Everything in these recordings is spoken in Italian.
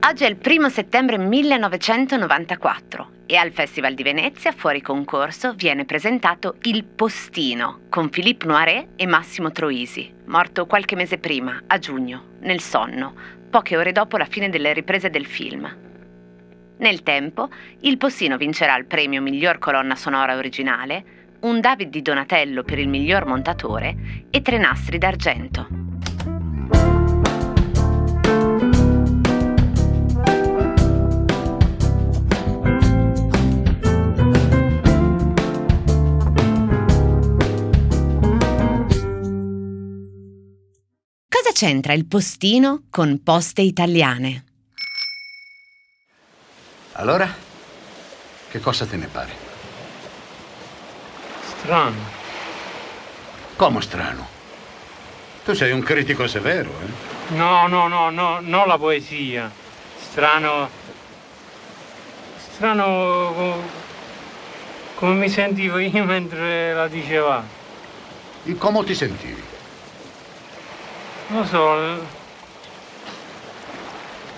Oggi è il 1° settembre 1994 e al Festival di Venezia, fuori concorso, viene presentato Il Postino con Philippe Noiret e Massimo Troisi, morto qualche mese prima, a giugno, nel sonno, poche ore dopo la fine delle riprese del film. Nel tempo, Il Postino vincerà il premio miglior colonna sonora originale, un David di Donatello per il miglior montatore e 3 nastri d'argento. C'entra il postino con Poste Italiane. Allora, che cosa te ne pare? Strano. Come strano? Tu sei un critico severo, eh? No, non la poesia. Strano come mi sentivo io mentre la diceva. E come ti sentivi? Non so, le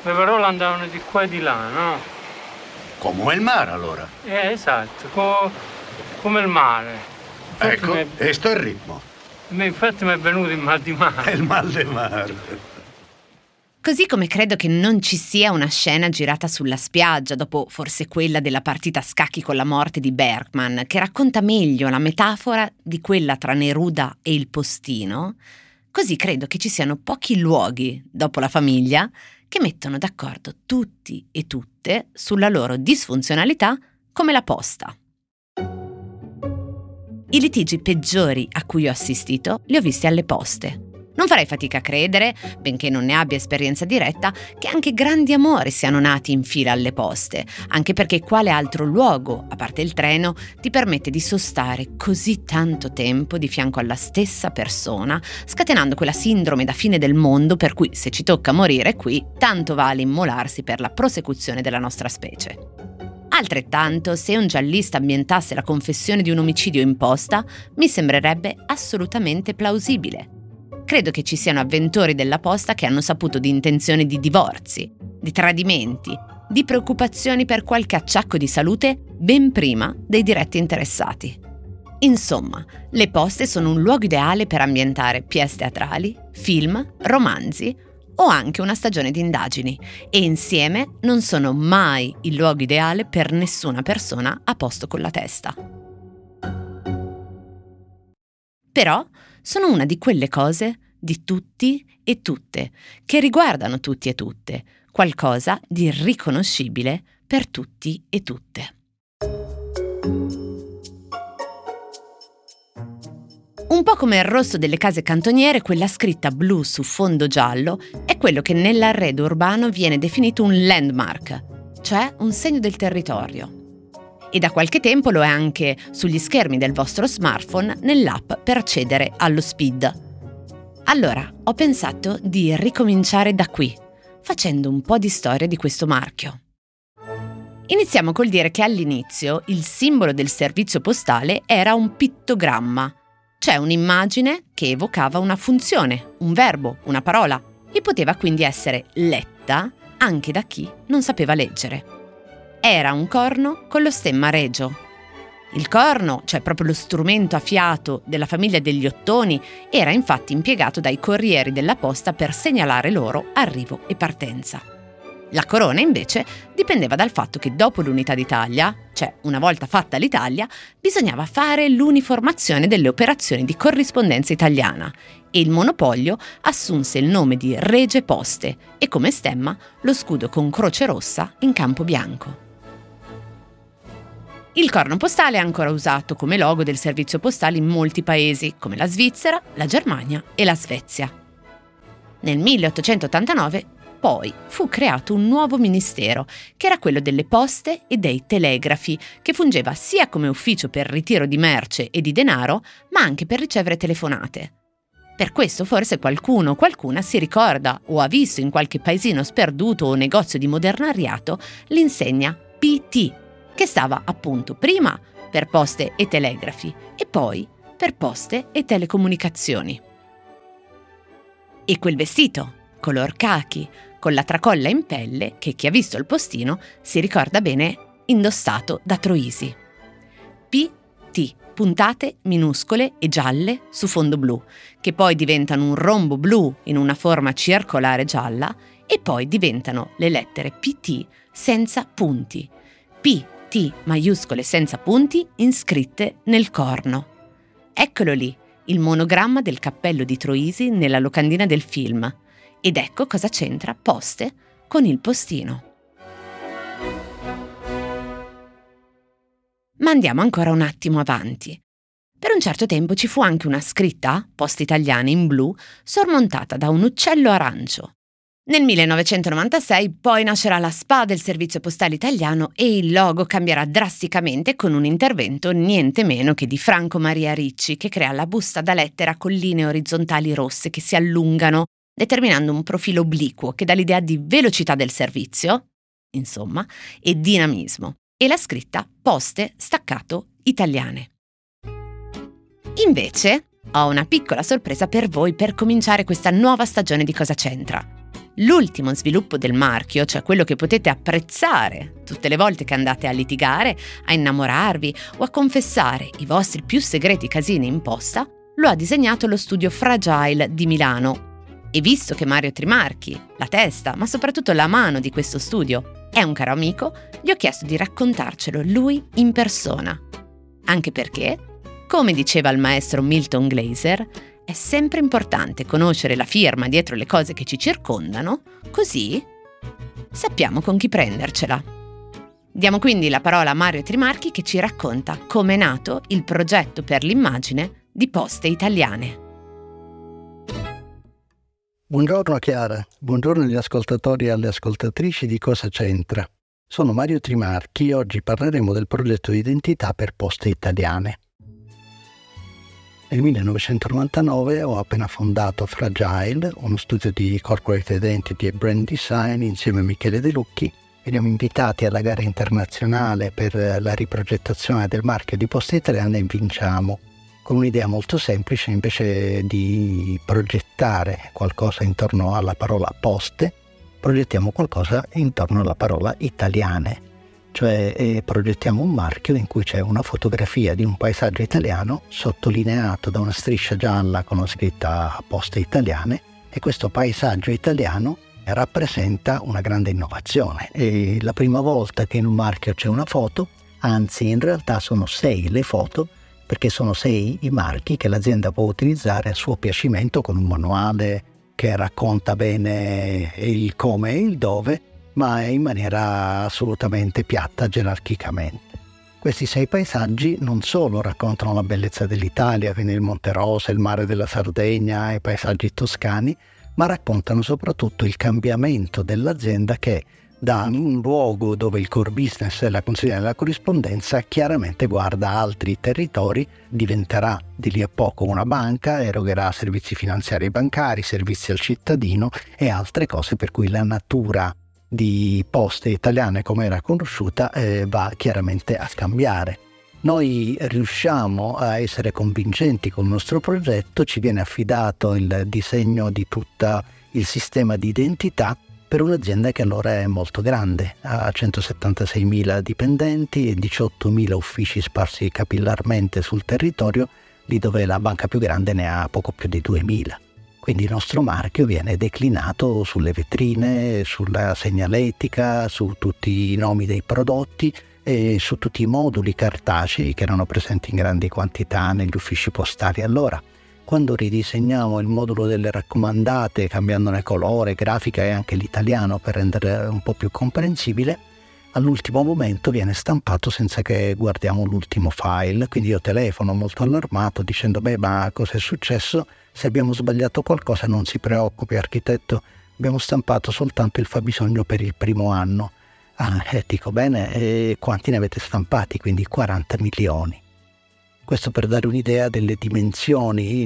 parole andavano di qua e di là, no? Come il mare, allora? Esatto, come il mare. Infatti ecco, questo è il ritmo. Infatti mi è venuto il mal di mare. È il mal di mare. Così come credo che non ci sia una scena girata sulla spiaggia, dopo forse quella della partita a scacchi con la morte di Bergman, che racconta meglio la metafora di quella tra Neruda e il postino, così credo che ci siano pochi luoghi, dopo la famiglia, che mettono d'accordo tutti e tutte sulla loro disfunzionalità come la posta. I litigi peggiori a cui ho assistito li ho visti alle poste. Non farei fatica a credere, benché non ne abbia esperienza diretta, che anche grandi amori siano nati in fila alle poste, anche perché quale altro luogo, a parte il treno, ti permette di sostare così tanto tempo di fianco alla stessa persona, scatenando quella sindrome da fine del mondo per cui se ci tocca morire qui, tanto vale immolarsi per la prosecuzione della nostra specie. Altrettanto, se un giallista ambientasse la confessione di un omicidio in posta, mi sembrerebbe assolutamente plausibile. Credo che ci siano avventori della posta che hanno saputo di intenzioni di divorzi, di tradimenti, di preoccupazioni per qualche acciacco di salute ben prima dei diretti interessati. Insomma, le poste sono un luogo ideale per ambientare pièce teatrali, film, romanzi o anche una stagione di indagini, e insieme non sono mai il luogo ideale per nessuna persona a posto con la testa. Però sono una di quelle cose di tutti e tutte, che riguardano tutti e tutte, qualcosa di irriconoscibile per tutti e tutte. Un po' come il rosso delle case cantoniere, quella scritta blu su fondo giallo è quello che nell'arredo urbano viene definito un landmark, cioè un segno del territorio. E da qualche tempo lo è anche sugli schermi del vostro smartphone nell'app per accedere allo SPID. Allora, ho pensato di ricominciare da qui, facendo un po' di storia di questo marchio. Iniziamo col dire che all'inizio il simbolo del servizio postale era un pittogramma, cioè un'immagine che evocava una funzione, un verbo, una parola, e poteva quindi essere letta anche da chi non sapeva leggere. Era un corno con lo stemma regio. Il corno, cioè proprio lo strumento a fiato della famiglia degli ottoni, era infatti impiegato dai corrieri della posta per segnalare loro arrivo e partenza. La corona, invece, dipendeva dal fatto che dopo l'unità d'Italia, cioè una volta fatta l'Italia, bisognava fare l'uniformazione delle operazioni di corrispondenza italiana e il monopolio assunse il nome di Regie Poste e come stemma lo scudo con croce rossa in campo bianco. Il corno postale è ancora usato come logo del servizio postale in molti paesi, come la Svizzera, la Germania e la Svezia. Nel 1889 poi fu creato un nuovo ministero, che era quello delle poste e dei telegrafi, che fungeva sia come ufficio per ritiro di merce e di denaro, ma anche per ricevere telefonate. Per questo forse qualcuno o qualcuna si ricorda o ha visto in qualche paesino sperduto o negozio di modernariato l'insegna PT, che stava appunto prima per poste e telegrafi e poi per poste e telecomunicazioni. E quel vestito, color cachi, con la tracolla in pelle che chi ha visto il postino si ricorda bene indossato da Troisi. PT, puntate minuscole e gialle su fondo blu, che poi diventano un rombo blu in una forma circolare gialla e poi diventano le lettere PT senza punti, PT maiuscole senza punti inscritte nel corno. Eccolo lì, il monogramma del cappello di Troisi nella locandina del film. Ed ecco cosa c'entra poste con il postino. Ma andiamo ancora un attimo avanti. Per un certo tempo ci fu anche una scritta, poste italiane in blu, sormontata da un uccello arancio. Nel 1996 poi nascerà la SPA del Servizio Postale Italiano e il logo cambierà drasticamente con un intervento niente meno che di Franco Maria Ricci, che crea la busta da lettera con linee orizzontali rosse che si allungano, determinando un profilo obliquo che dà l'idea di velocità del servizio, insomma, e dinamismo, e la scritta Poste staccato italiane. Invece, ho una piccola sorpresa per voi per cominciare questa nuova stagione di Cosa C'entra. L'ultimo sviluppo del marchio, cioè quello che potete apprezzare tutte le volte che andate a litigare, a innamorarvi o a confessare i vostri più segreti casini in posta, lo ha disegnato lo studio Fragile di Milano. E visto che Mario Trimarchi, la testa, ma soprattutto la mano di questo studio, è un caro amico, gli ho chiesto di raccontarcelo lui in persona. Anche perché, come diceva il maestro Milton Glaser, è sempre importante conoscere la firma dietro le cose che ci circondano, così sappiamo con chi prendercela. Diamo quindi la parola a Mario Trimarchi che ci racconta come è nato il progetto per l'immagine di Poste Italiane. Buongiorno Chiara, buongiorno agli ascoltatori e alle ascoltatrici di Cosa C'entra. Sono Mario Trimarchi e oggi parleremo del progetto di identità per Poste Italiane. Nel 1999 ho appena fondato Fragile, uno studio di corporate identity e brand design insieme a Michele De Lucchi. Veniamo invitati alla gara internazionale per la riprogettazione del marchio di Poste Italiane e vinciamo. Con un'idea molto semplice, invece di progettare qualcosa intorno alla parola poste, progettiamo qualcosa intorno alla parola italiane, cioè progettiamo un marchio in cui c'è una fotografia di un paesaggio italiano sottolineato da una striscia gialla con la scritta poste italiane, e questo paesaggio italiano rappresenta una grande innovazione. È la prima volta che in un marchio c'è una foto, anzi in realtà sono 6 le foto, perché sono 6 i marchi che l'azienda può utilizzare a suo piacimento con un manuale che racconta bene il come e il dove, ma in maniera assolutamente piatta gerarchicamente. Questi 6 paesaggi non solo raccontano la bellezza dell'Italia, quindi il Monte Rosa, il mare della Sardegna, i paesaggi toscani, ma raccontano soprattutto il cambiamento dell'azienda che da un luogo dove il core business è la consegna della corrispondenza, chiaramente guarda altri territori, diventerà di lì a poco una banca, erogherà servizi finanziari bancari, servizi al cittadino e altre cose, per cui la natura di Poste Italiane come era conosciuta va chiaramente a cambiare. Noi riusciamo a essere convincenti con il nostro progetto, ci viene affidato il disegno di tutto il sistema di identità per un'azienda che allora è molto grande, ha 176.000 dipendenti e 18.000 uffici sparsi capillarmente sul territorio, lì dove la banca più grande ne ha poco più di 2.000. Quindi il nostro marchio viene declinato sulle vetrine, sulla segnaletica, su tutti i nomi dei prodotti e su tutti i moduli cartacei che erano presenti in grandi quantità negli uffici postali allora. Quando ridisegniamo il modulo delle raccomandate, cambiandone colore, grafica e anche l'italiano per rendere un po' più comprensibile, all'ultimo momento viene stampato senza che guardiamo l'ultimo file. Quindi io telefono molto allarmato dicendo beh, ma cosa è successo? Se abbiamo sbagliato qualcosa non si preoccupi architetto, abbiamo stampato soltanto il fabbisogno per il primo anno. Dico bene, e quanti ne avete stampati? Quindi 40 milioni. Questo per dare un'idea delle dimensioni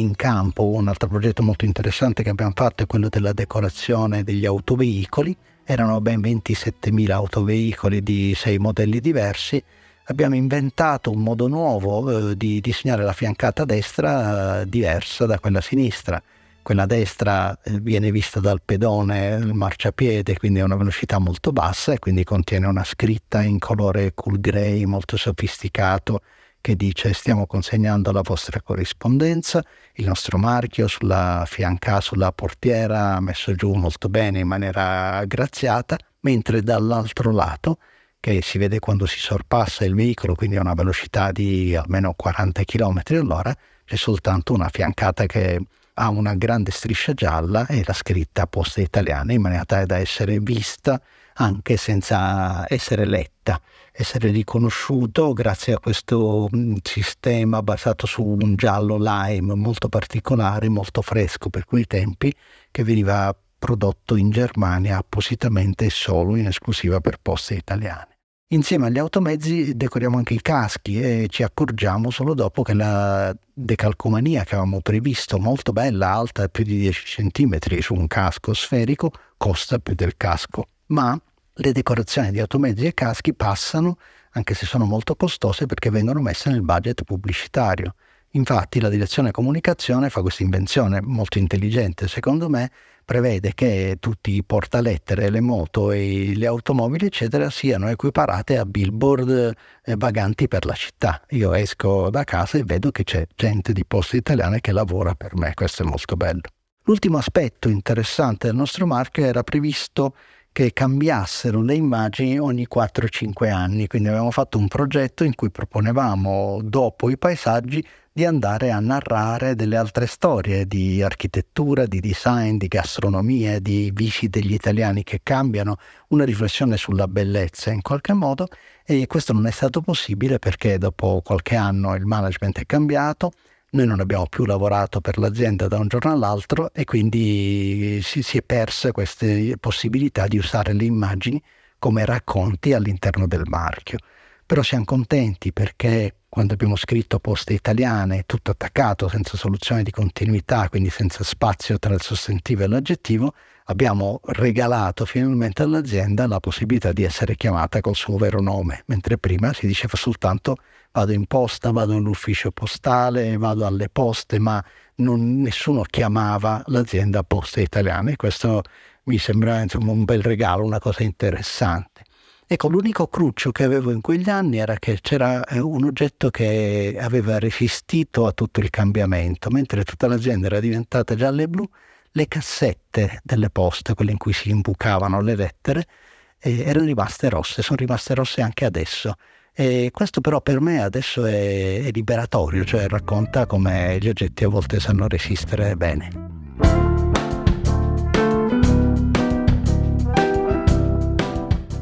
in campo. Un altro progetto molto interessante che abbiamo fatto è quello della decorazione degli autoveicoli. Erano ben 27.000 autoveicoli di 6 modelli diversi. Abbiamo inventato un modo nuovo di disegnare la fiancata destra diversa da quella sinistra. quella destra viene vista dal pedone, il marciapiede, quindi è una velocità molto bassa e quindi contiene una scritta in colore cool grey molto sofisticato che dice: stiamo consegnando la vostra corrispondenza, il nostro marchio sulla fianca, sulla portiera, messo giù molto bene in maniera graziata, mentre dall'altro lato, che si vede quando si sorpassa il veicolo, quindi a una velocità di almeno 40 km all'ora, c'è soltanto una fiancata che ha una grande striscia gialla e la scritta Poste Italiane, in maniera tale da essere vista anche senza essere letta, essere riconosciuto grazie a questo sistema basato su un giallo lime molto particolare, molto fresco per quei tempi, che veniva prodotto in Germania appositamente e solo in esclusiva per Poste Italiane. Insieme agli automezzi decoriamo anche i caschi e ci accorgiamo solo dopo che la decalcomania che avevamo previsto, molto bella, alta più di 10 cm su un casco sferico, costa più del casco. Ma le decorazioni di automezzi e caschi passano, anche se sono molto costose, perché vengono messe nel budget pubblicitario. Infatti la direzione comunicazione fa questa invenzione molto intelligente, secondo me, prevede che tutti i portalettere, le moto e le automobili eccetera siano equiparate a billboard vaganti per la città. Io esco da casa e vedo che c'è gente di Poste Italiane che lavora per me, questo è molto bello. L'ultimo aspetto interessante del nostro marchio era previsto che cambiassero le immagini ogni 4-5 anni, quindi avevamo fatto un progetto in cui proponevamo, dopo i paesaggi, di andare a narrare delle altre storie di architettura, di design, di gastronomia, di vici degli italiani che cambiano, una riflessione sulla bellezza in qualche modo, e questo non è stato possibile perché dopo qualche anno il management è cambiato, noi non abbiamo più lavorato per l'azienda da un giorno all'altro e quindi si è persa questa possibilità di usare le immagini come racconti all'interno del marchio. Però siamo contenti perché quando abbiamo scritto Poste Italiane, tutto attaccato, senza soluzione di continuità, quindi senza spazio tra il sostantivo e l'aggettivo, abbiamo regalato finalmente all'azienda la possibilità di essere chiamata col suo vero nome, mentre prima si diceva soltanto vado in posta, vado all'ufficio postale, vado alle poste, ma nessuno chiamava l'azienda Poste Italiane. Questo mi sembra insomma un bel regalo, una cosa interessante. Ecco, l'unico cruccio che avevo in quegli anni era che c'era un oggetto che aveva resistito a tutto il cambiamento, mentre tutta l'azienda era diventata gialla e blu, le cassette delle poste, quelle in cui si imbucavano le lettere, erano rimaste rosse, sono rimaste rosse anche adesso. E questo però per me adesso è liberatorio, cioè racconta come gli oggetti a volte sanno resistere bene.